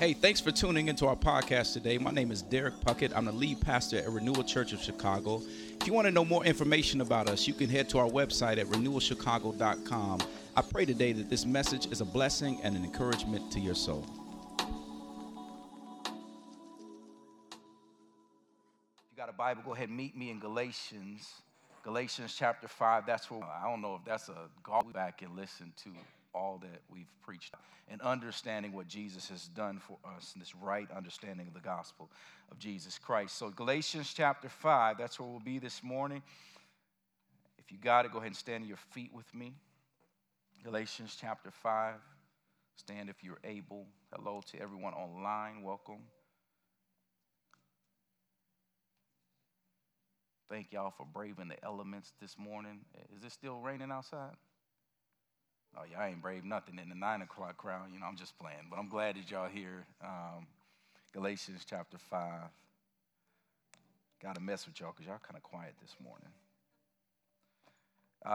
Hey, thanks for tuning into our podcast today. My name is Derek Puckett. I'm the lead pastor at Renewal Church of Chicago. If you want to know more information about us, you can head to our website at renewalchicago.com. I pray today that this message is a blessing and an encouragement to your soul. If you got a Bible, go ahead and meet me in Galatians chapter 5. That's where, I don't know if that's a, go back and listen to all that we've preached and understanding what Jesus has done for us and this right understanding of the gospel of Jesus Christ. So Galatians chapter 5, that's where we'll be this morning. If you got it, go ahead and stand on your feet with me. Galatians chapter 5, stand if you're able. Hello to everyone online, welcome. Thank y'all for braving the elements this morning. Is it still raining outside? Oh, y'all ain't brave nothing in the 9 o'clock crowd. You know, I'm just playing. But I'm glad that y'all here. Galatians chapter 5. Got to mess with y'all because y'all kind of quiet this morning.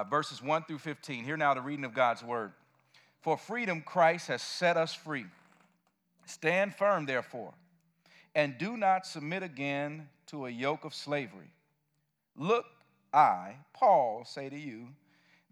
Verses 1 through 15. Hear now the reading of God's word. For freedom Christ has set us free. Stand firm, therefore, and do not submit again to a yoke of slavery. Look, I, Paul, say to you,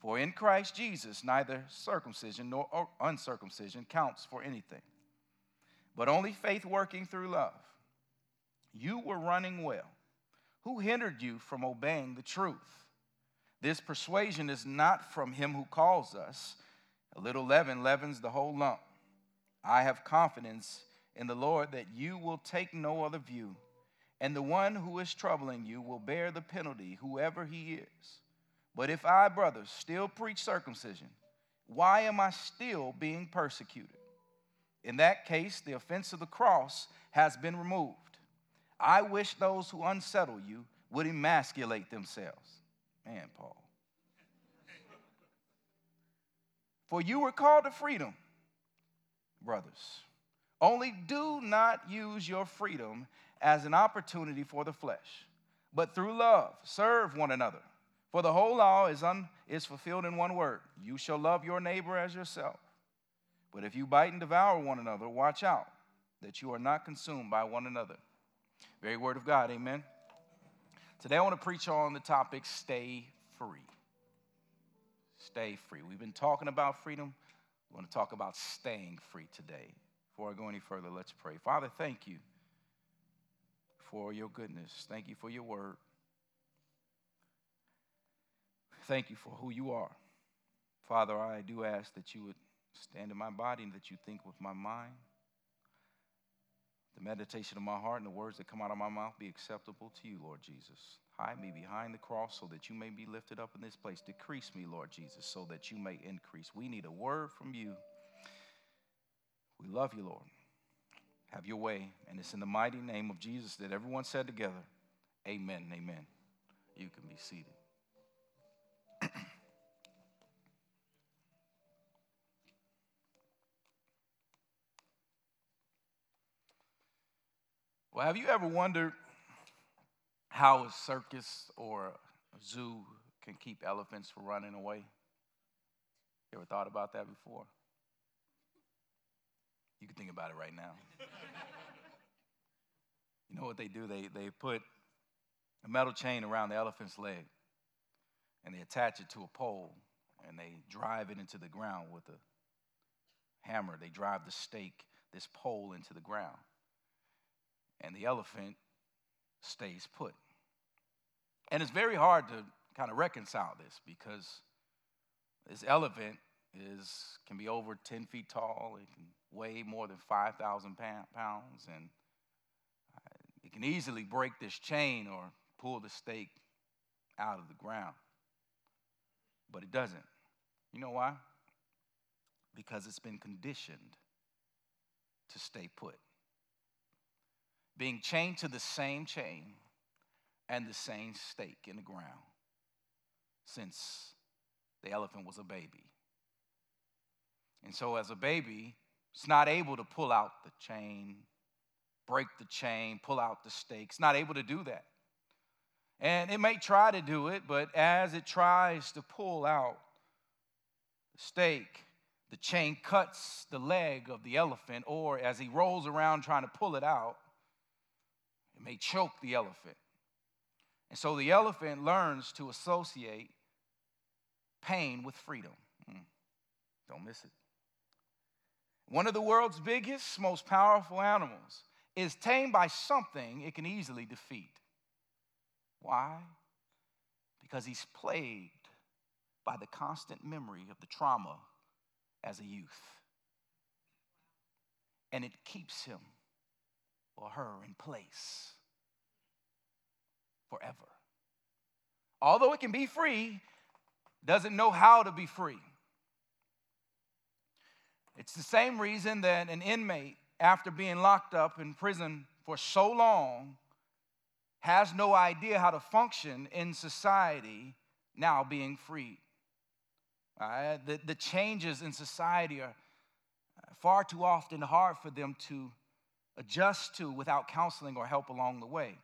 For in Christ Jesus, neither circumcision nor uncircumcision counts for anything, but only faith working through love. You were running well. Who hindered you from obeying the truth? This persuasion is not from him who calls us. A little leaven leavens the whole lump. I have confidence in the Lord that you will take no other view, and the one who is troubling you will bear the penalty, whoever he is. But if I, brothers, still preach circumcision, why am I still being persecuted? In that case, the offense of the cross has been removed. I wish those who unsettle you would emasculate themselves. Man, Paul. For you were called to freedom, brothers. Only do not use your freedom as an opportunity for the flesh, but through love, serve one another. For the whole law is fulfilled in one word. You shall love your neighbor as yourself. But if you bite and devour one another, watch out that you are not consumed by one another. Very word of God, amen. Today I want to preach on the topic, stay free. Stay free. We've been talking about freedom. We want to talk about staying free today. Before I go any further, let's pray. Father, thank you for your goodness. Thank you for your word. Thank you for who you are. Father, I do ask that you would stand in my body and that you think with my mind. The meditation of my heart and the words that come out of my mouth be acceptable to you, Lord Jesus. Hide me behind the cross so that you may be lifted up in this place. Decrease me, Lord Jesus, so that you may increase. We need a word from you. We love you, Lord. Have your way. And it's in the mighty name of Jesus that everyone said together, amen, amen. You can be seated. Well, have you ever wondered how a circus or a zoo can keep elephants from running away? You ever thought about that before? You can think about it right now. You know what they do? They put a metal chain around the elephant's leg, and they attach it to a pole, and they drive it into the ground with a hammer. They drive the stake, this pole, into the ground. And the elephant stays put. And it's very hard to kind of reconcile this because this elephant can be over 10 feet tall. It can weigh more than 5,000 pounds. And it can easily break this chain or pull the stake out of the ground. But it doesn't. You know why? Because it's been conditioned to stay put. being chained to the same chain and the same stake in the ground since the elephant was a baby. And so as a baby, it's not able to pull out the chain, break the chain, pull out the stake. It's not able to do that. And it may try to do it, but as it tries to pull out the stake, the chain cuts the leg of the elephant, or as he rolls around trying to pull it out, it may choke the elephant. And so the elephant learns to associate pain with freedom. Don't miss it. One of the world's biggest, most powerful animals is tamed by something it can easily defeat. Why? Because he's plagued by the constant memory of the trauma as a youth. And it keeps him or her in place forever. Although it can be free, doesn't know how to be free. It's the same reason that an inmate, after being locked up in prison for so long, has no idea how to function in society now being freed. All right? The changes in society are far too often hard for them to adjust to without counseling or help along the way.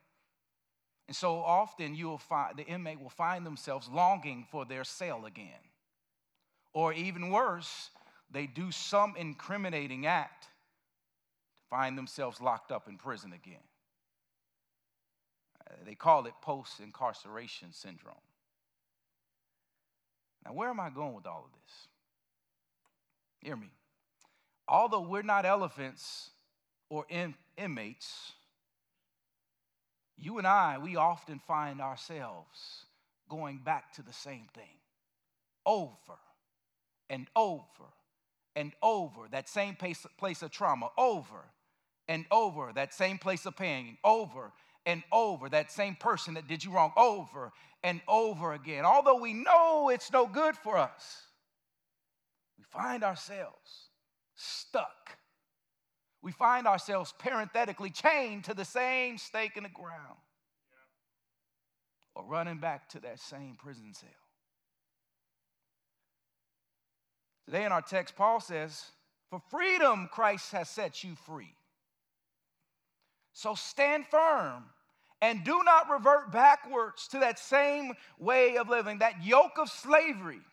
And so often you will find the inmate will find themselves longing for their cell again. Or even worse, they do some incriminating act to find themselves locked up in prison again. They call it post-incarceration syndrome. Now, where am I going with all of this? Hear me. Although we're not elephants or inmates, you and I, we often find ourselves going back to the same thing over and over and over, that same place of trauma, over and over, that same place of pain, over and over, that same person that did you wrong, over and over again. Although we know it's no good for us, we find ourselves stuck. We find ourselves parenthetically chained to the same stake in the ground, or running back to that same prison cell. Today in our text, Paul says, "For freedom, Christ has set you free. So stand firm and do not revert backwards to that same way of living, that yoke of slavery."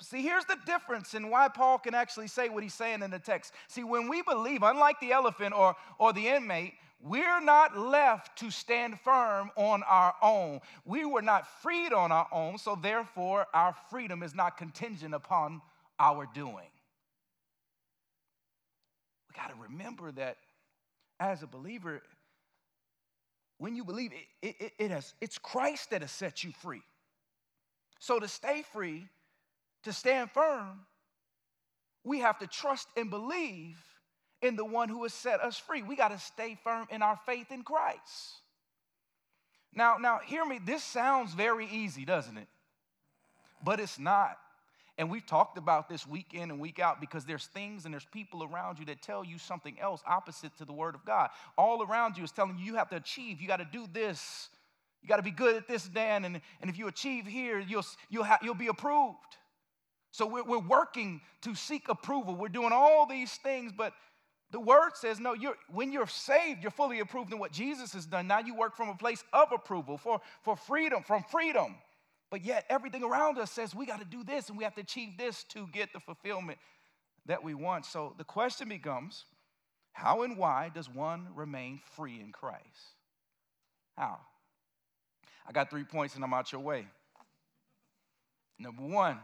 See, here's the difference in why Paul can actually say what he's saying in the text. See, when we believe, unlike the elephant or the inmate, we're not left to stand firm on our own. We were not freed on our own, so therefore our freedom is not contingent upon our doing. We got to remember that as a believer, when you believe, it's Christ that has set you free. So to stay free, to stand firm, we have to trust and believe in the one who has set us free. We got to stay firm in our faith in Christ. Now, hear me. This sounds very easy, doesn't it? But it's not. And we've talked about this week in and week out because there's things and there's people around you that tell you something else opposite to the Word of God. All around you is telling you you have to achieve. You got to do this. You got to be good at this, Dan. And if you achieve here, you'll be approved. So we're working to seek approval. We're doing all these things, but the Word says, no, when you're saved, you're fully approved in what Jesus has done. Now you work from a place of approval, for freedom, from freedom. But yet everything around us says we got to do this and we have to achieve this to get the fulfillment that we want. So the question becomes, how and why does one remain free in Christ? How? I got 3 points and I'm out your way. Number one,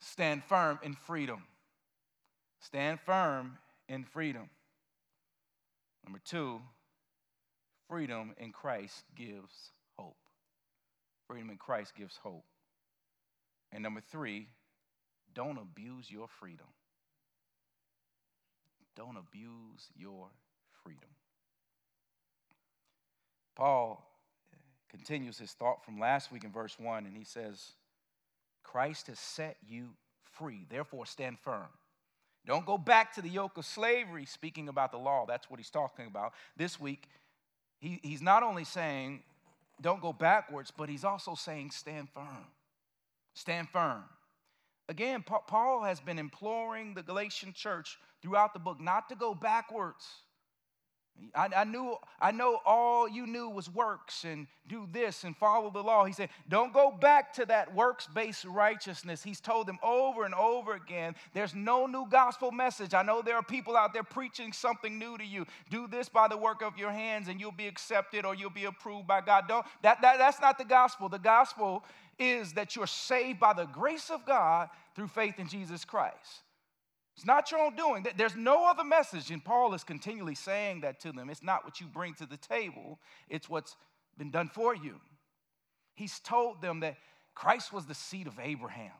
stand firm in freedom. Stand firm in freedom. Number two, freedom in Christ gives hope. Freedom in Christ gives hope. And number three, don't abuse your freedom. Don't abuse your freedom. Paul continues his thought from last week in verse 1, and he says, Christ has set you free, therefore stand firm. Don't go back to the yoke of slavery, speaking about the law. That's what he's talking about. This week, he's not only saying don't go backwards, but he's also saying stand firm. Stand firm. Again, Paul has been imploring the Galatian church throughout the book not to go backwards. I know all you knew was works and do this and follow the law. He said, don't go back to that works-based righteousness. He's told them over and over again, there's no new gospel message. I know there are people out there preaching something new to you. Do this by the work of your hands and you'll be accepted or you'll be approved by God. That's not the gospel. The gospel is that you're saved by the grace of God through faith in Jesus Christ. It's not your own doing. There's no other message, and Paul is continually saying that to them. It's not what you bring to the table. It's what's been done for you. He's told them that Christ was the seed of Abraham.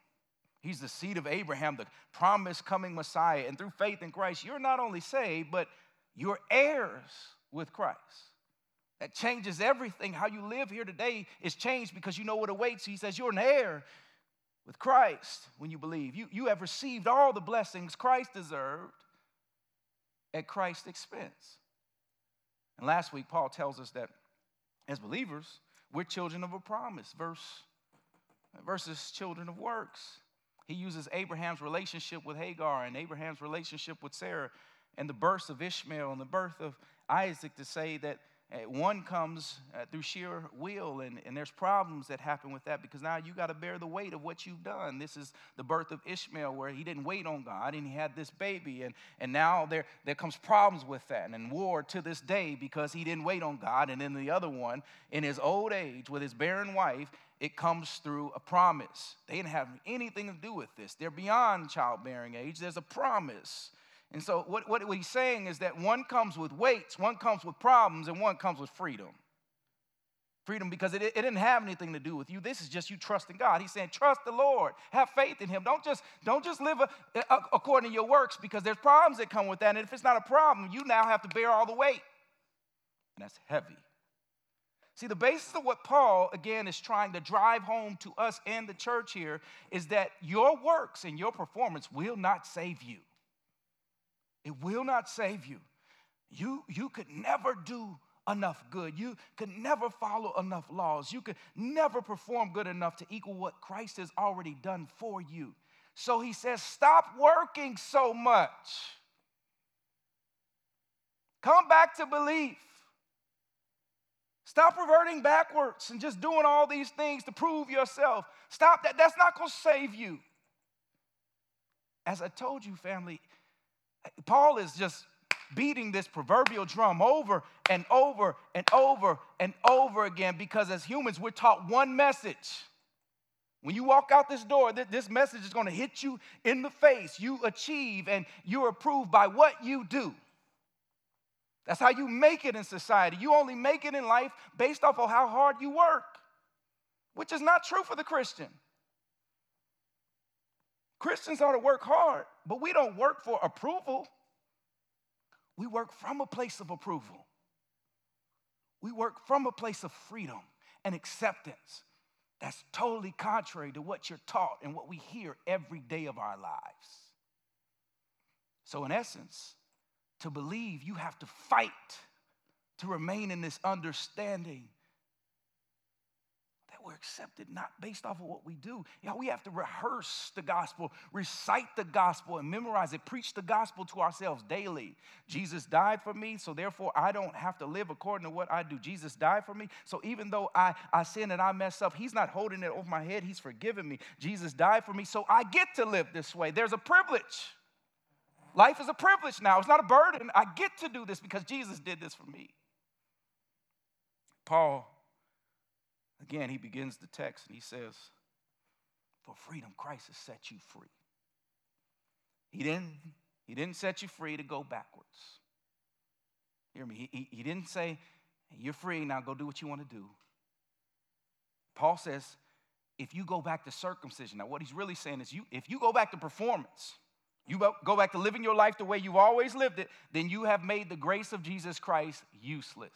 He's the seed of Abraham, the promised coming Messiah. And through faith in Christ, you're not only saved, but you're heirs with Christ. That changes everything. How you live here today is changed because you know what awaits. He says you're an heir with Christ, when you believe, you have received all the blessings Christ deserved at Christ's expense. And last week, Paul tells us that as believers, we're children of a promise versus children of works. He uses Abraham's relationship with Hagar and Abraham's relationship with Sarah and the birth of Ishmael and the birth of Isaac to say that one comes through sheer will, and there's problems that happen with that because now you got to bear the weight of what you've done. This is the birth of Ishmael where he didn't wait on God, and he had this baby, and now there comes problems with that and war to this day because he didn't wait on God. And then the other one, in his old age with his barren wife, it comes through a promise. They didn't have anything to do with this. They're beyond childbearing age. There's a promise. And so what he's saying is that one comes with weights, one comes with problems, and one comes with freedom. Freedom because it didn't have anything to do with you. This is just you trusting God. He's saying trust the Lord. Have faith in him. Don't just live according to your works because there's problems that come with that. And if it's not a problem, you now have to bear all the weight. And that's heavy. See, the basis of what Paul, again, is trying to drive home to us and the church here is that your works and your performance will not save you. It will not save you. You could never do enough good. You could never follow enough laws. You could never perform good enough to equal what Christ has already done for you. So he says, stop working so much. Come back to belief. Stop reverting backwards and just doing all these things to prove yourself. Stop that. That's not going to save you. As I told you, family, Paul is just beating this proverbial drum over and over and over and over again because as humans, we're taught one message. When you walk out this door, this message is going to hit you in the face. You achieve and you're approved by what you do. That's how you make it in society. You only make it in life based off of how hard you work, which is not true for the Christian. Christians ought to work hard, but we don't work for approval. We work from a place of approval. We work from a place of freedom and acceptance. That's totally contrary to what you're taught and what we hear every day of our lives. So in essence, to believe, you have to fight to remain in this understanding that we're accepted not based off of what we do. You know, we have to rehearse the gospel, recite the gospel, and memorize it, preach the gospel to ourselves daily. Jesus died for me, so therefore I don't have to live according to what I do. Jesus died for me, so even though I sin and I mess up, he's not holding it over my head. He's forgiven me. Jesus died for me, so I get to live this way. There's a privilege. Life is a privilege now. It's not a burden. I get to do this because Jesus did this for me. Paul, again, he begins the text and he says, for freedom, Christ has set you free. He didn't set you free to go backwards. Hear me. He didn't say, you're free, now go do what you want to do. Paul says, if you go back to circumcision, now what he's really saying is, if you go back to performance, you go back to living your life the way you've always lived it, then you have made the grace of Jesus Christ useless.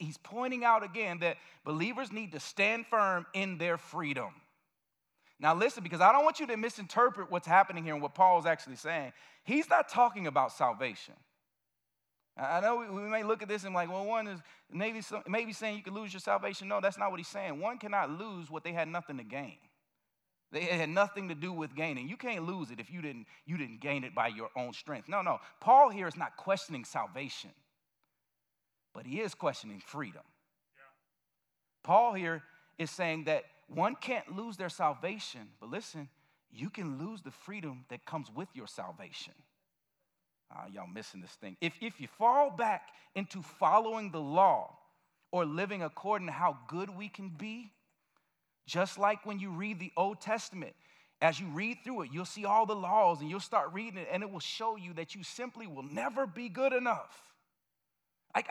He's pointing out again that believers need to stand firm in their freedom. Now listen, because I don't want you to misinterpret what's happening here and what Paul's actually saying. He's not talking about salvation. I know we may look at this and like, well, one is maybe saying you could lose your salvation. No, that's not what he's saying. One cannot lose what they had nothing to gain. They had nothing to do with gaining. You can't lose it if you didn't gain it by your own strength. No. Paul here is not questioning salvation, but he is questioning freedom. Yeah. Paul here is saying that one can't lose their salvation, but listen, you can lose the freedom that comes with your salvation. Y'all missing this thing. If you fall back into following the law or living according to how good we can be, just like when you read the Old Testament, as you read through it, you'll see all the laws and you'll start reading it and it will show you that you simply will never be good enough. Like,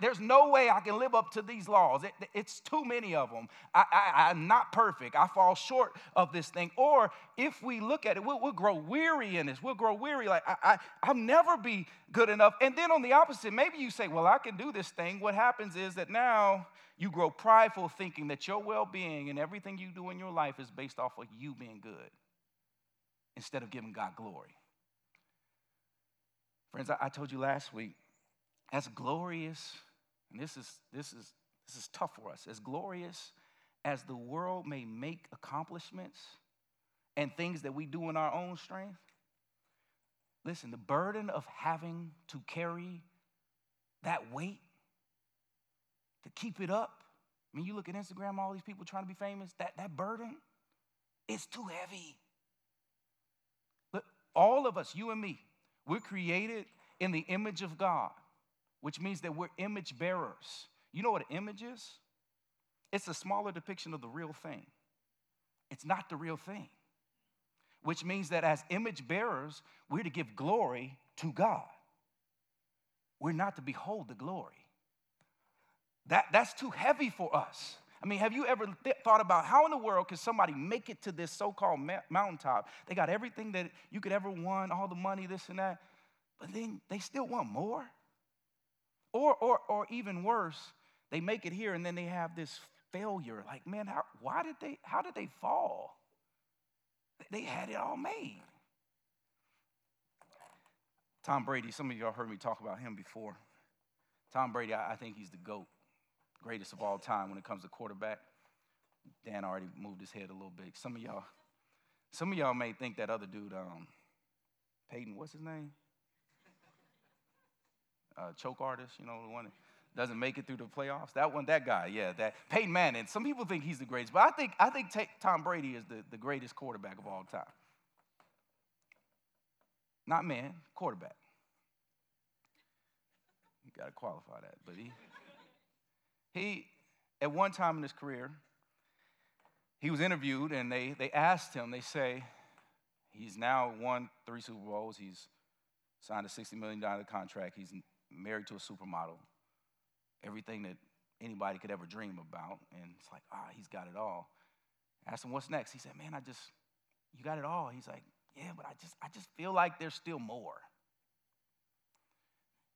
there's no way I can live up to these laws. It's too many of them. I'm not perfect. I fall short of this thing. Or if we look at it, we'll grow weary in this. We'll grow weary. Like, I'll never be good enough. And then on the opposite, maybe you say, well, I can do this thing. What happens is that now you grow prideful, thinking that your well-being and everything you do in your life is based off of you being good instead of giving God glory. Friends, I told you last week, as glorious, and this is tough for us, as glorious as the world may make accomplishments and things that we do in our own strength, listen, the burden of having to carry that weight, to keep it up, I mean, you look at Instagram, all these people trying to be famous, that burden is too heavy. But all of us, you and me, we're created in the image of God, which means that we're image bearers. You know what an image is? It's a smaller depiction of the real thing. It's not the real thing, which means that as image bearers, we're to give glory to God. We're not to behold the glory. That's too heavy for us. I mean, have you ever thought about how in the world could somebody make it to this so-called mountaintop? They got everything that you could ever want, all the money, this and that, but then they still want more? Or even worse, they make it here and then they have this failure. Like, man, how did they fall? They had it all made. Tom Brady, some of y'all heard me talk about him before. Tom Brady, I think he's the GOAT, greatest of all time when it comes to quarterback. Dan already moved his head a little bit. Some of y'all may think that other dude, Peyton, what's his name? Choke artist, you know, the one that doesn't make it through the playoffs. That guy, Peyton Manning. Some people think he's the greatest, but I think Tom Brady is the greatest quarterback of all time. Not man, quarterback. You got to qualify that, but he at one time in his career, he was interviewed and they asked him, they say, he's now won 3 Super Bowls, he's signed a $60 million contract, he's married to a supermodel, everything that anybody could ever dream about, and it's like, he's got it all. I asked him, what's next? He said, man, you got it all. He's like, yeah, but I just feel like there's still more.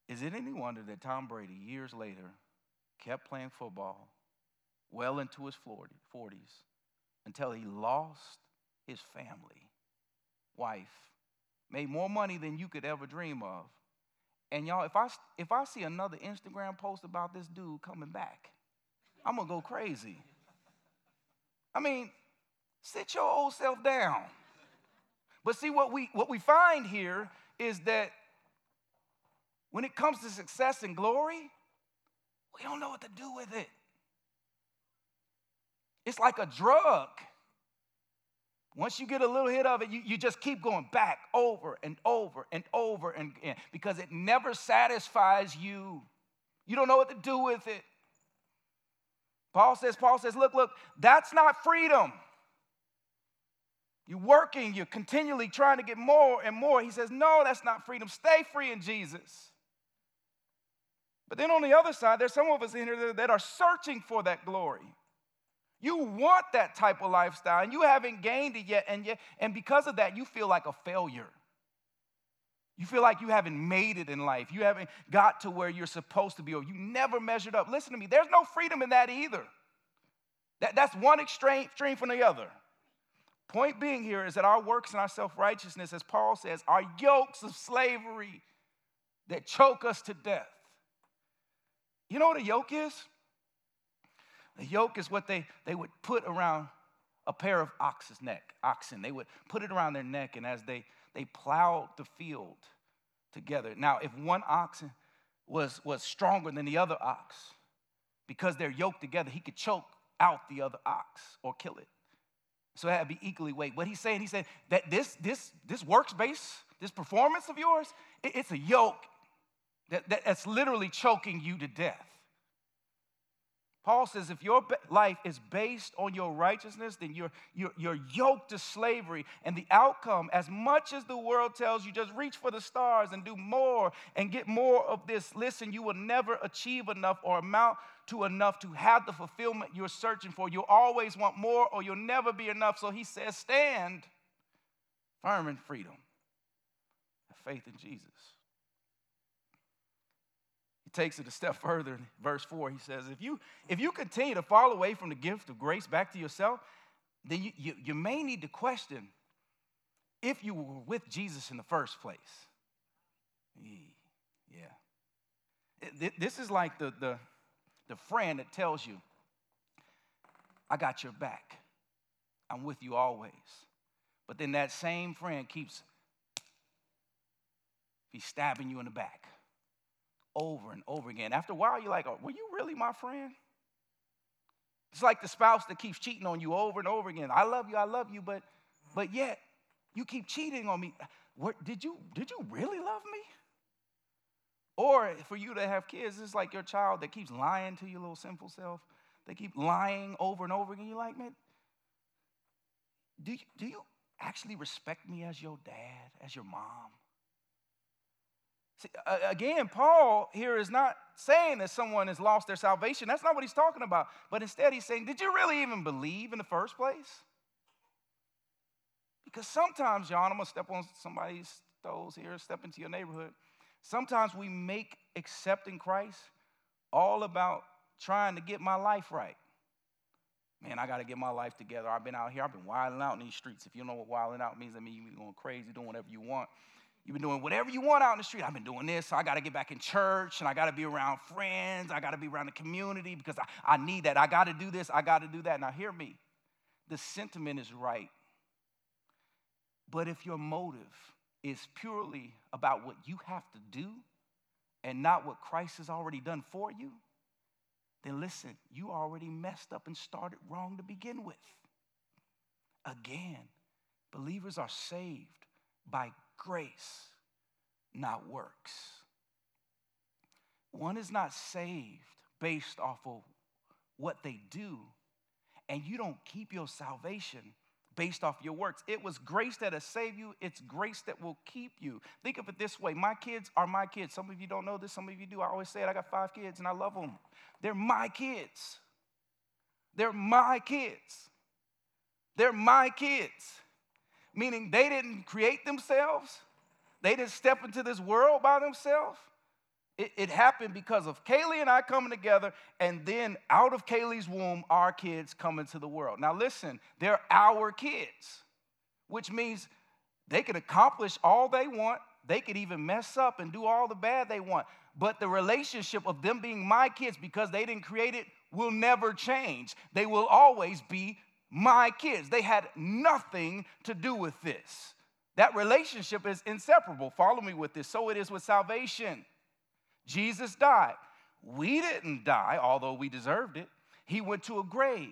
Is it any wonder that Tom Brady, years later, kept playing football well into his 40s until he lost his family, wife, made more money than you could ever dream of? And y'all, if I see another Instagram post about this dude coming back, I'm going to go crazy. I mean, sit your old self down. But see, what we find here is that when it comes to success and glory, we don't know what to do with it. It's like a drug. Once you get a little hit of it, you just keep going back over and over and over and again because it never satisfies you. You don't know what to do with it. Paul says, look, that's not freedom. You're working, you're continually trying to get more and more. He says, no, that's not freedom. Stay free in Jesus. But then on the other side, there's some of us in here that are searching for that glory. You want that type of lifestyle, and you haven't gained it yet, and because of that, you feel like a failure. You feel like you haven't made it in life. You haven't got to where you're supposed to be, or you never measured up. Listen to me. There's no freedom in that either. That's one extreme from the other. Point being here is that our works and our self-righteousness, as Paul says, are yokes of slavery that choke us to death. You know what a yoke is? A yoke is what they would put around a pair of oxen. They would put it around their neck, and as they plowed the field together. Now, if one oxen was stronger than the other ox, because they're yoked together, he could choke out the other ox or kill it. So that'd be equally weight. What he's saying, he said that this works base, this performance of yours, it's a yoke that's literally choking you to death. Paul says, if your life is based on your righteousness, then you're yoked to slavery. And the outcome, as much as the world tells you, just reach for the stars and do more and get more of this. Listen, you will never achieve enough or amount to enough to have the fulfillment you're searching for. You'll always want more or you'll never be enough. So he says, stand firm in freedom, have faith in Jesus. Takes it a step further in verse 4. He says, if you continue to fall away from the gift of grace back to yourself, then you may need to question if you were with Jesus in the first place. Yeah. This is like the friend that tells you, I got your back. I'm with you always. But then that same friend keeps stabbing you in the back. Over and over again. After a while, you're like, oh, were you really my friend? It's like the spouse that keeps cheating on you over and over again. I love you, but yet you keep cheating on me. Did you really love me? Or for you to have kids, it's like your child that keeps lying to your little sinful self. They keep lying over and over again. You're like, man, do you actually respect me as your dad, as your mom? See, again, Paul here is not saying that someone has lost their salvation. That's not what he's talking about. But instead, he's saying, did you really even believe in the first place? Because sometimes, y'all, I'm going to step on somebody's toes here, step into your neighborhood. Sometimes we make accepting Christ all about trying to get my life right. Man, I got to get my life together. I've been out here. I've been wilding out in these streets. If you know what wilding out means, that means you've been going crazy, doing whatever you want. You've been doing whatever you want out in the street. I've been doing this, so I got to get back in church, and I got to be around friends. I got to be around the community because I need that. I got to do this. I got to do that. Now, hear me. The sentiment is right. But if your motive is purely about what you have to do and not what Christ has already done for you, then listen, you already messed up and started wrong to begin with. Again, believers are saved by grace, not works. One is not saved based off of what they do, and you don't keep your salvation based off your works. It was grace that has saved you. It's grace that will keep you. Think of it this way. My kids are my kids. Some of you don't know this. Some of you do. I always say it. I got 5 kids, and I love them. They're my kids. They're my kids. They're my kids. Meaning they didn't create themselves. They didn't step into this world by themselves. It happened because of Kaylee and I coming together, and then out of Kaylee's womb, our kids come into the world. Now listen, they're our kids, which means they can accomplish all they want. They could even mess up and do all the bad they want. But the relationship of them being my kids, because they didn't create it, will never change. They will always be my kids. They had nothing to do with this. That relationship is inseparable. Follow me with this. So it is with salvation. Jesus died. We didn't die, although we deserved it. He went to a grave.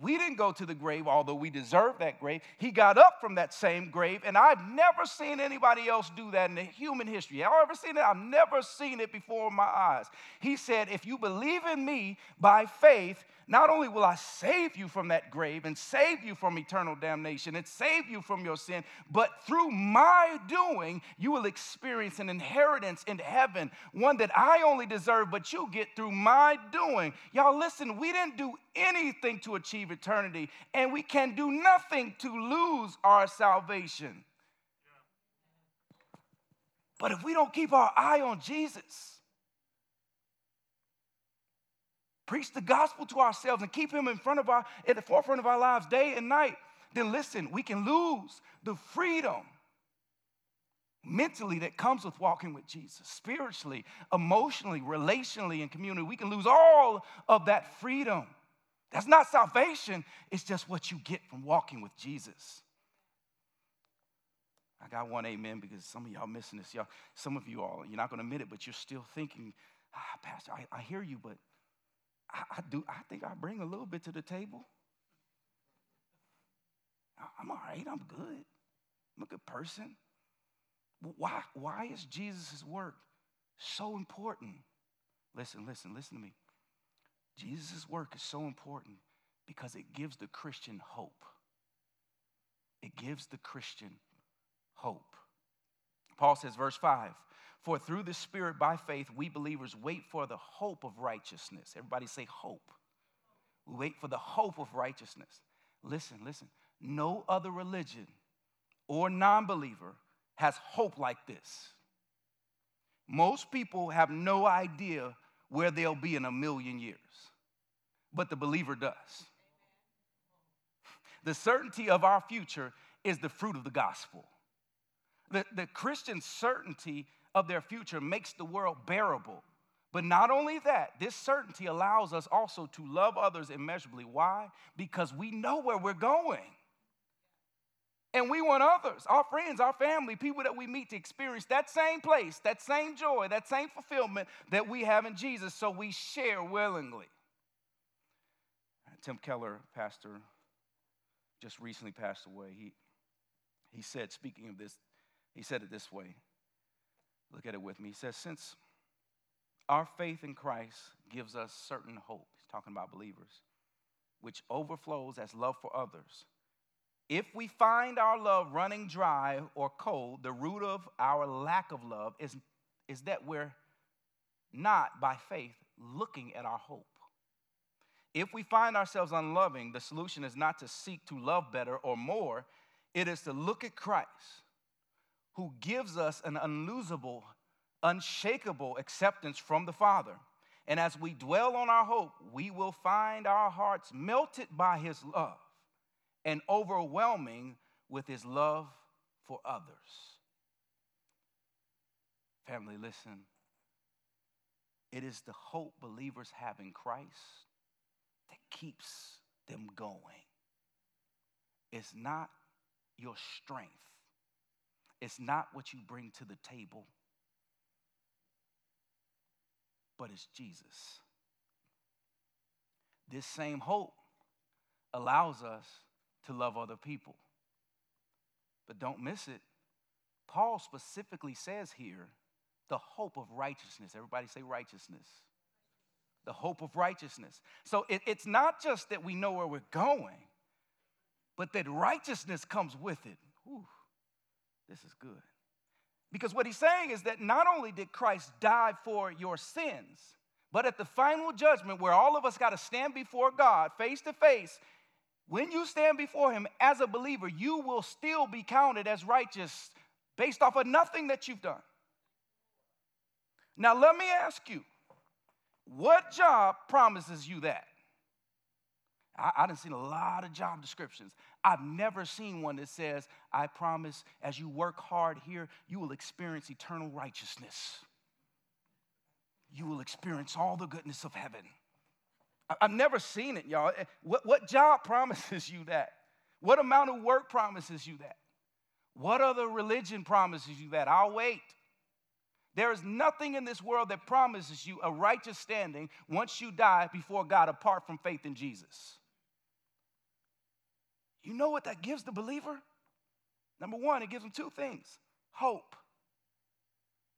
We didn't go to the grave, although we deserved that grave. He got up from that same grave, and I've never seen anybody else do that in human history. Have I ever seen it? I've never seen it before my eyes. He said, if you believe in me by faith, not only will I save you from that grave and save you from eternal damnation and save you from your sin, but through my doing, you will experience an inheritance in heaven, one that I only deserve, but you get through my doing. Y'all, listen, we didn't do anything to achieve eternity, and we can do nothing to lose our salvation. But if we don't keep our eye on Jesus, preach the gospel to ourselves and keep him in front of at the forefront of our lives day and night, then listen, we can lose the freedom mentally that comes with walking with Jesus, spiritually, emotionally, relationally, and community. We can lose all of that freedom. That's not salvation. It's just what you get from walking with Jesus. I got one amen because some of y'all missing this. Y'all, some of you all, you're not going to admit it, but you're still thinking, Pastor, I hear you, but I think I bring a little bit to the table. I'm all right. I'm good. I'm a good person. Why is Jesus' work so important? Listen to me. Jesus' work is so important because it gives the Christian hope. It gives the Christian hope. Paul says, verse 5, for through the Spirit by faith we believers wait for the hope of righteousness. Everybody say hope. We wait for the hope of righteousness. Listen. No other religion or non-believer has hope like this. Most people have no idea where they'll be in 1,000,000 years, but the believer does. The certainty of our future is the fruit of the gospel. The Christian certainty of their future makes the world bearable. But not only that, this certainty allows us also to love others immeasurably. Why? Because we know where we're going. And we want others, our friends, our family, people that we meet to experience that same place, that same joy, that same fulfillment that we have in Jesus, so we share willingly. Tim Keller, pastor, just recently passed away. He said, speaking of this, he said it this way. Look at it with me. He says, since our faith in Christ gives us certain hope, he's talking about believers, which overflows as love for others. If we find our love running dry or cold, the root of our lack of love is that we're not, by faith, looking at our hope. If we find ourselves unloving, the solution is not to seek to love better or more. It is to look at Christ, who gives us an unlosable, unshakable acceptance from the Father. And as we dwell on our hope, we will find our hearts melted by his love and overwhelming with his love for others. Family, listen. It is the hope believers have in Christ that keeps them going. It's not your strength. It's not what you bring to the table. But it's Jesus. This same hope allows us to love other people. But don't miss it. Paul specifically says here, the hope of righteousness. Everybody say righteousness. The hope of righteousness. So it's not just that we know where we're going, but that righteousness comes with it. Ooh, this is good. Because what he's saying is that not only did Christ die for your sins, but at the final judgment where all of us got to stand before God face to face, when you stand before him as a believer, you will still be counted as righteous based off of nothing that you've done. Now, let me ask you, what job promises you that? I done seen a lot of job descriptions. I've never seen one that says, I promise as you work hard here, you will experience eternal righteousness. You will experience all the goodness of heaven. I've never seen it, y'all. What job promises you that? What amount of work promises you that? What other religion promises you that? I'll wait. There is nothing in this world that promises you a righteous standing once you die before God apart from faith in Jesus. You know what that gives the believer? Number one, it gives them two things, hope.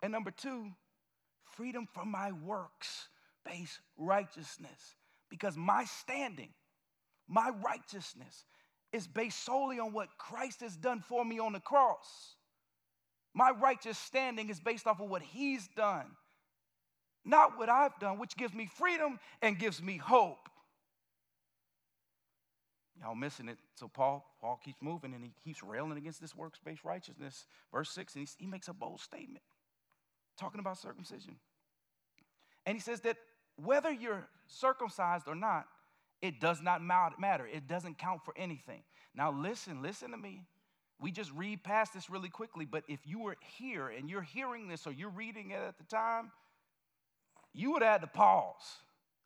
And number two, freedom from my works-based righteousness. Because my standing, my righteousness is based solely on what Christ has done for me on the cross. My righteous standing is based off of what he's done, not what I've done, which gives me freedom and gives me hope. Y'all missing it. So Paul keeps moving, and he keeps railing against this works-based righteousness. Verse 6, and he makes a bold statement talking about circumcision. And he says that whether you're circumcised or not, It does not matter. It doesn't count for anything. Now listen to me. We just read past this really quickly, but if you were here and you're hearing this or you're reading it at the time, you would have had to pause,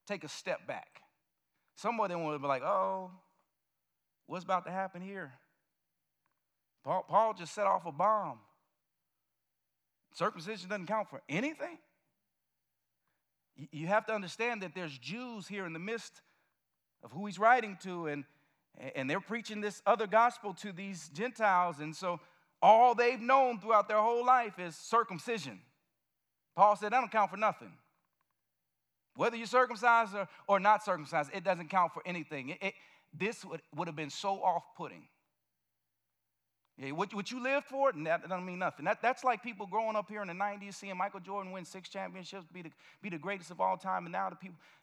take a step back. Somebody would be like, oh, what's about to happen here? Paul just set off a bomb. Circumcision doesn't count for anything. You have to understand that there's Jews here in the midst of who he's writing to, and they're preaching this other gospel to these Gentiles, and so all they've known throughout their whole life is circumcision. Paul said, that don't count for nothing. Whether you're circumcised or not circumcised, it doesn't count for anything. This would have been so off-putting. Yeah, what you lived for, that doesn't mean nothing. That's like people growing up here in the 90s, seeing Michael Jordan win 6 championships, be the greatest of all time, and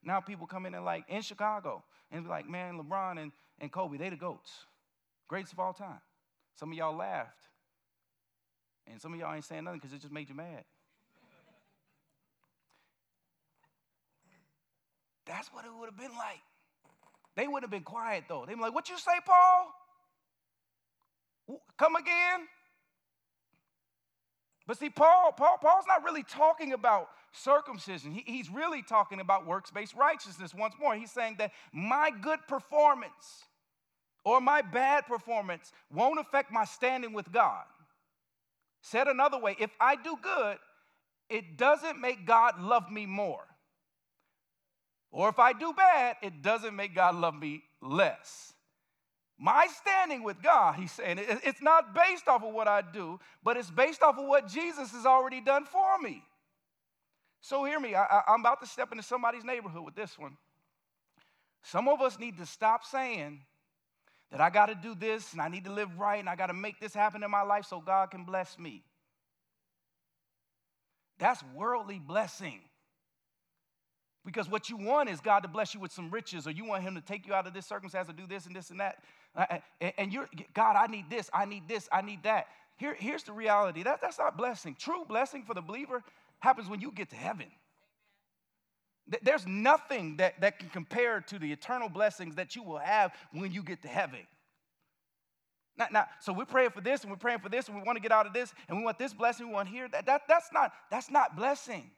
now people come in and like, in Chicago, and be like, man, LeBron and Kobe, they the GOATs, greatest of all time. Some of y'all laughed, and some of y'all ain't saying nothing because it just made you mad. That's what it would have been like. They would have been quiet, though. They'd be like, what you say, Paul? Come again? But see, Paul's not really talking about circumcision. He's really talking about works-based righteousness once more. He's saying that my good performance or my bad performance won't affect my standing with God. Said another way, if I do good, it doesn't make God love me more. Or if I do bad, it doesn't make God love me less. My standing with God, he's saying, it's not based off of what I do, but it's based off of what Jesus has already done for me. So hear me, I'm about to step into somebody's neighborhood with this one. Some of us need to stop saying that I got to do this and I need to live right and I got to make this happen in my life so God can bless me. That's worldly blessing. Because what you want is God to bless you with some riches, or you want him to take you out of this circumstance or do this and this and that. And you're, God, I need this, I need this, I need that. Here's the reality. That's not blessing. True blessing for the believer happens when you get to heaven. There's nothing that can compare to the eternal blessings that you will have when you get to heaven. Now, so we're praying for this, and we're praying for this, and we want to get out of this, and we want this blessing, we want here. That's not blessing.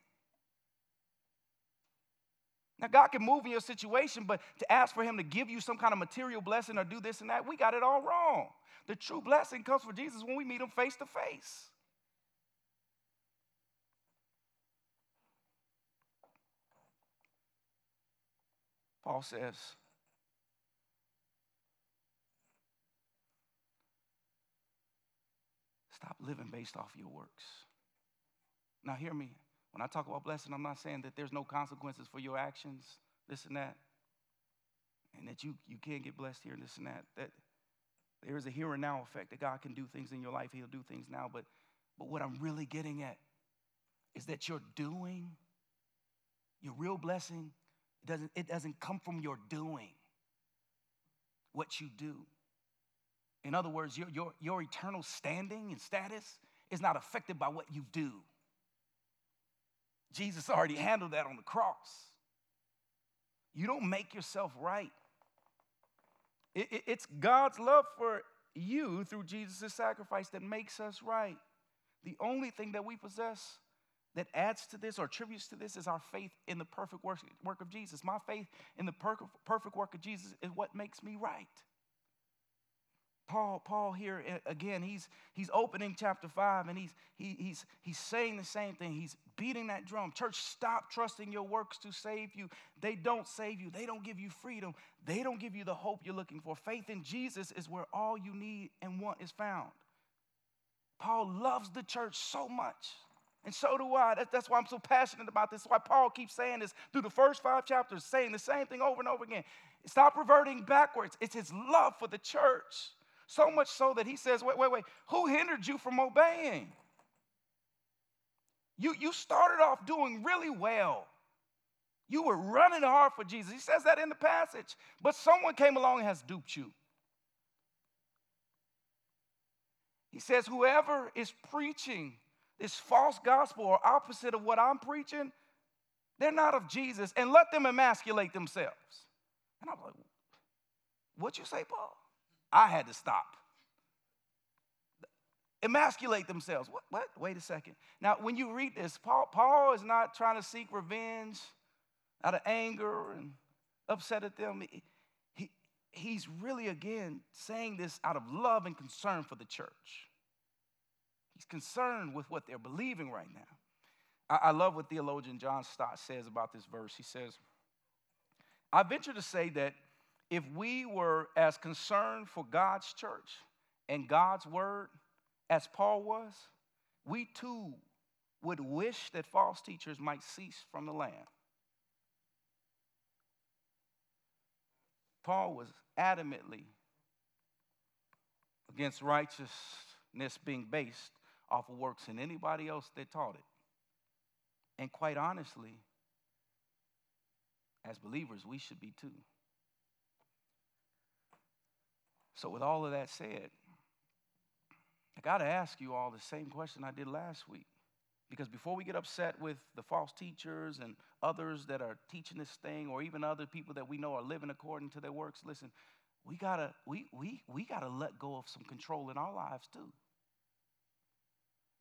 Now, God can move in your situation, but to ask for him to give you some kind of material blessing or do this and that, we got it all wrong. The true blessing comes from Jesus when we meet him face to face. Paul says, stop living based off your works. Now, hear me. When I talk about blessing, I'm not saying that there's no consequences for your actions, this and that, and that you can't get blessed here and this and that. That there is a here and now effect, that God can do things in your life. He'll do things now. But what I'm really getting at is that you're doing, your real blessing, it doesn't come from your doing, what you do. In other words, your eternal standing and status is not affected by what you do. Jesus already handled that on the cross. You don't make yourself right. It's God's love for you through Jesus' sacrifice that makes us right. The only thing that we possess that adds to this or attributes to this is our faith in the perfect work of Jesus. My faith in the perfect work of Jesus is what makes me right. Paul here again, he's opening chapter 5, and he's saying the same thing. He's beating that drum. Church, stop trusting your works to save you. They don't save you. They don't give you freedom. They don't give you the hope you're looking for. Faith in Jesus is where all you need and want is found. Paul loves the church so much, and so do I. That's why I'm so passionate about this. That's why Paul keeps saying this through the first 5 chapters, saying the same thing over and over again. Stop reverting backwards. It's his love for the church. So much so that he says, wait, who hindered you from obeying? You started off doing really well. You were running hard for Jesus. He says that in the passage. But someone came along and has duped you. He says, whoever is preaching this false gospel or opposite of what I'm preaching, they're not of Jesus, and let them emasculate themselves. And I'm like, "What you say, Paul?" I had to stop. Emasculate themselves. What? Wait a second. Now, when you read this, Paul is not trying to seek revenge out of anger and upset at them. He's really, again, saying this out of love and concern for the church. He's concerned with what they're believing right now. I love what theologian John Stott says about this verse. He says, "I venture to say that if we were as concerned for God's church and God's word as Paul was, we too would wish that false teachers might cease from the land." Paul was adamantly against righteousness being based off of works and anybody else that taught it. And quite honestly, as believers, we should be too. So with all of that said, I got to ask you all the same question I did last week. Because before we get upset with the false teachers and others that are teaching this thing, or even other people that we know are living according to their works, listen, we gotta let go of some control in our lives too.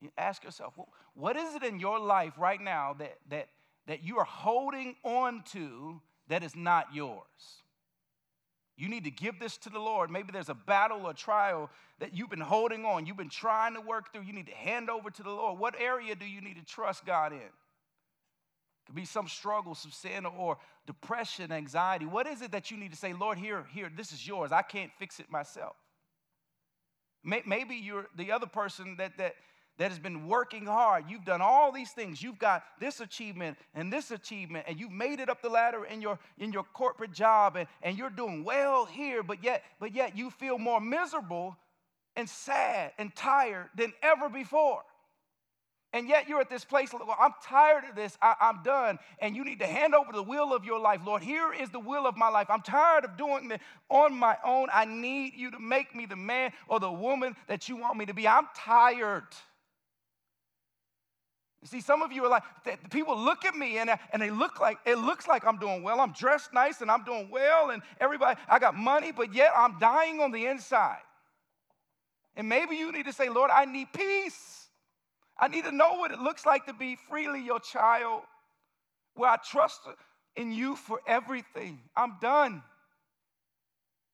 You ask yourself, what is it in your life right now that you are holding on to that is not yours? You need to give this to the Lord. Maybe there's a battle or trial that you've been holding on, you've been trying to work through. You need to hand over to the Lord. What area do you need to trust God in? It could be some struggle, some sin, or depression, anxiety. What is it that you need to say, "Lord, here, this is yours. I can't fix it myself"? Maybe you're the other person that has been working hard. You've done all these things. You've got this achievement, and you've made it up the ladder in your corporate job, and you're doing well here, but yet you feel more miserable and sad and tired than ever before. And yet you're at this place, "Well, I'm tired of this. I'm done." And you need to hand over the will of your life. "Lord, here is the will of my life. I'm tired of doing this on my own. I need you to make me the man or the woman that you want me to be. I'm tired." See, some of you are like, people look at me and they look like, it looks like I'm doing well. I'm dressed nice and I'm doing well and everybody, I got money, but yet I'm dying on the inside. And maybe you need to say, "Lord, I need peace. I need to know what it looks like to be freely your child, where I trust in you for everything. I'm done."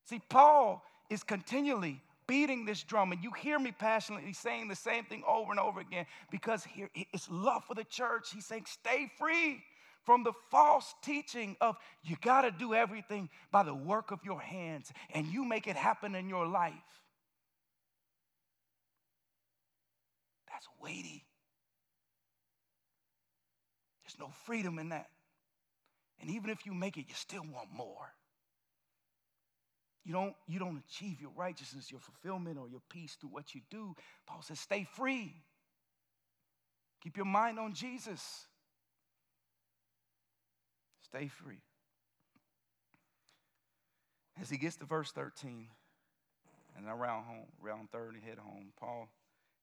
See, Paul is continually beating this drum, and you hear me passionately saying the same thing over and over again, because here it's love for the church. He's saying, stay free from the false teaching of you got to do everything by the work of your hands, and you make it happen in your life. That's weighty. There's no freedom in that. And even if you make it, you still want more. You don't achieve your righteousness, your fulfillment, or your peace through what you do. Paul says, stay free. Keep your mind on Jesus. Stay free. As he gets to verse 13, and around third and head home, Paul,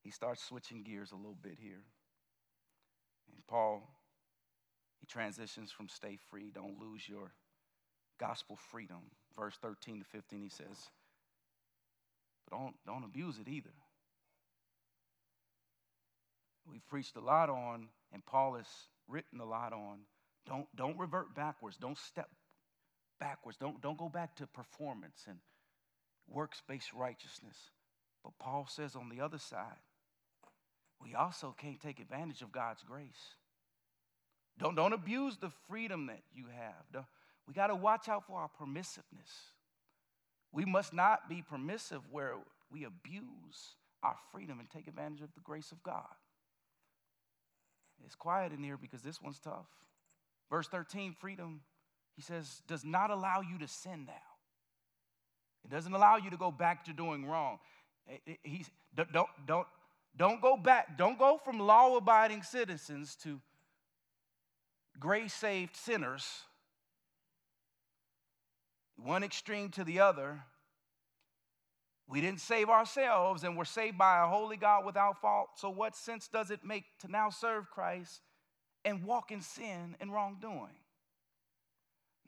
he starts switching gears a little bit here. And Paul, he transitions from stay free, don't lose your gospel freedom. Verse 13 to 15, he says, don't abuse it either. We've preached a lot on, and Paul has written a lot on, don't revert backwards. Don't step backwards. Don't go back to performance and works-based righteousness. But Paul says on the other side, we also can't take advantage of God's grace. Don't abuse the freedom that you have. We got to watch out for our permissiveness. We must not be permissive where we abuse our freedom and take advantage of the grace of God. It's quiet in here because this one's tough. Verse 13, freedom, he says, does not allow you to sin now. It doesn't allow you to go back to doing wrong. Don't go back. Don't go from law-abiding citizens to grace-saved sinners. One extreme to the other. We didn't save ourselves, and we're saved by a holy God without fault. So what sense does it make to now serve Christ and walk in sin and wrongdoing?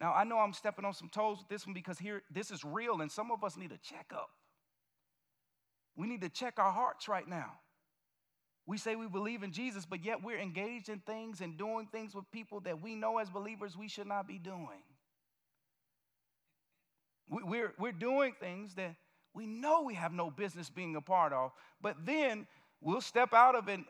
Now, I know I'm stepping on some toes with this one because here, this is real, and some of us need a checkup. We need to check our hearts right now. We say we believe in Jesus, but yet we're engaged in things and doing things with people that we know as believers we should not be doing. We're doing things that we know we have no business being a part of, but then we'll step out of it,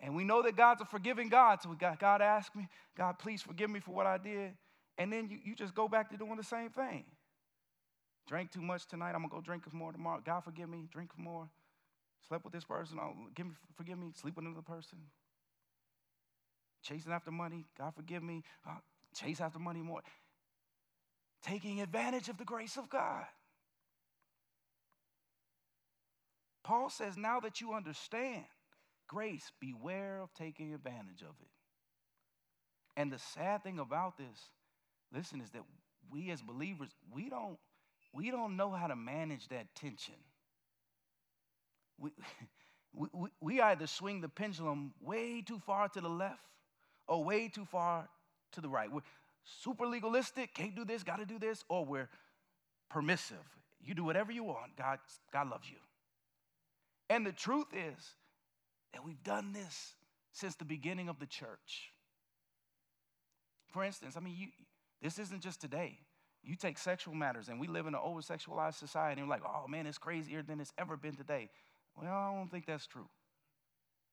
and we know that God's a forgiving God, so we got God ask me, God, please forgive me for what I did, and then you just go back to doing the same thing. Drank too much tonight, I'm going to go drink more tomorrow. God, forgive me, drink more. Slept with this person, oh, forgive me, sleep with another person. Chasing after money, God forgive me, chase after money more. Taking advantage of the grace of God. Paul says, now that you understand grace, beware of taking advantage of it. And the sad thing about this, listen, is that we as believers, we don't know how to manage that tension. We either swing the pendulum way too far to the left or way too far to the right. We're super legalistic, can't do this, got to do this, or we're permissive. You do whatever you want, God loves you. And the truth is that we've done this since the beginning of the church. For instance, this isn't just today. You take sexual matters, and we live in an over-sexualized society, and we're like, oh, man, it's crazier than it's ever been today. Well, I don't think that's true.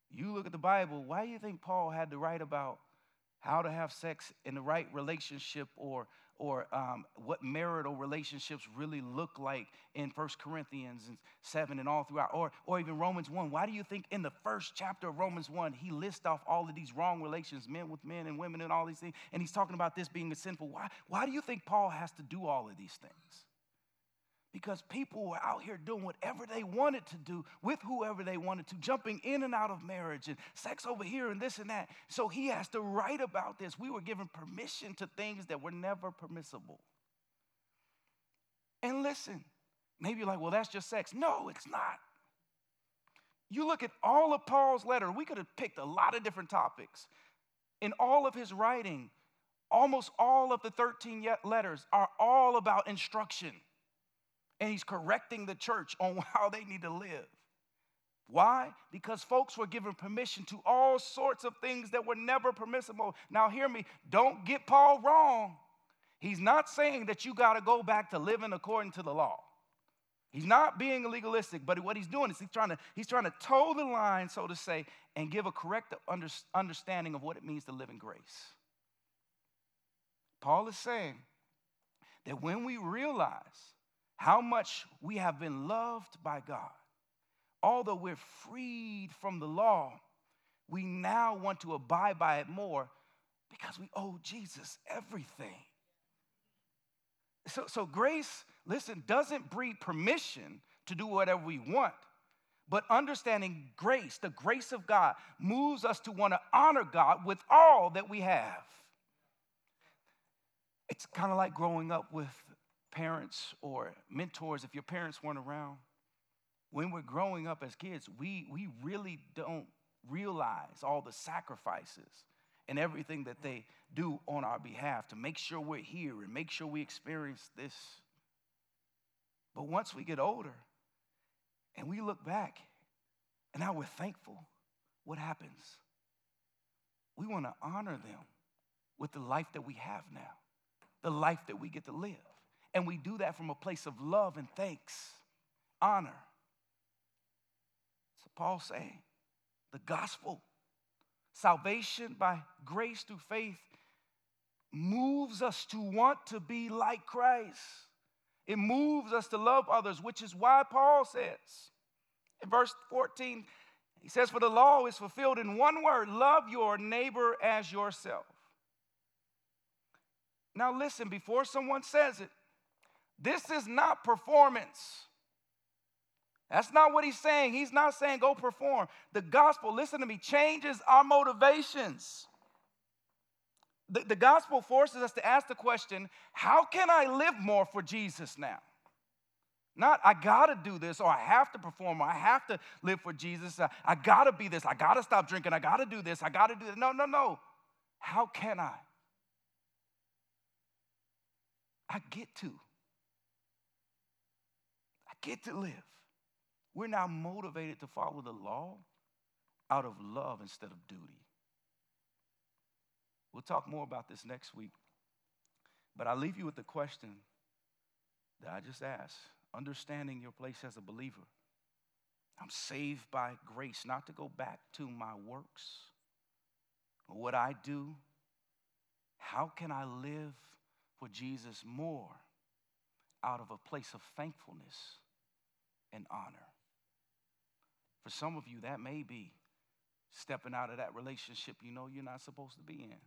You look at the Bible, why do you think Paul had to write about how to have sex in the right relationship or what marital relationships really look like in 1 Corinthians 7 and all throughout, or even Romans 1? Why do you think in the first chapter of Romans 1, he lists off all of these wrong relations, men with men and women and all these things, and he's talking about this being sinful? Why do you think Paul has to do all of these things? Because people were out here doing whatever they wanted to do with whoever they wanted to, jumping in and out of marriage and sex over here and this and that. So he has to write about this. We were given permission to things that were never permissible. And listen, maybe you're like, well, that's just sex. No, it's not. You look at all of Paul's letter. We could have picked a lot of different topics. In all of his writing, almost all of the 13 letters are all about instruction. And he's correcting the church on how they need to live. Why? Because folks were given permission to all sorts of things that were never permissible. Now hear me, don't get Paul wrong. He's not saying that you got to go back to living according to the law. He's not being legalistic, but what he's doing is he's trying to toe the line, so to say, and give a correct understanding of what it means to live in grace. Paul is saying that when we realize how much we have been loved by God, although we're freed from the law, we now want to abide by it more because we owe Jesus everything. So grace, listen, doesn't breed permission to do whatever we want, but understanding grace, the grace of God, moves us to want to honor God with all that we have. It's kind of like growing up with parents or mentors, if your parents weren't around. When we're growing up as kids, we really don't realize all the sacrifices and everything that they do on our behalf to make sure we're here and make sure we experience this. But once we get older and we look back and now we're thankful, what happens? We want to honor them with the life that we have now, the life that we get to live. And we do that from a place of love and thanks, honor. So Paul's saying, the gospel, salvation by grace through faith, moves us to want to be like Christ. It moves us to love others, which is why Paul says in verse 14, he says, for the law is fulfilled in one word, love your neighbor as yourself. Now listen, before someone says it, this is not performance. That's not what he's saying. He's not saying go perform. The gospel, listen to me, changes our motivations. The gospel forces us to ask the question, how can I live more for Jesus now? Not I got to do this, or I have to perform, or I have to live for Jesus. I got to be this. I got to stop drinking. I got to do this. I got to do that. No. How can I? I get to live. We're now motivated to follow the law out of love instead of duty. We'll talk more about this next week, but I leave you with the question that I just asked, understanding your place as a believer. I'm saved by grace, not to go back to my works or what I do. How can I live for Jesus more out of a place of thankfulness and honor? For some of you, that may be stepping out of that relationship you know you're not supposed to be in.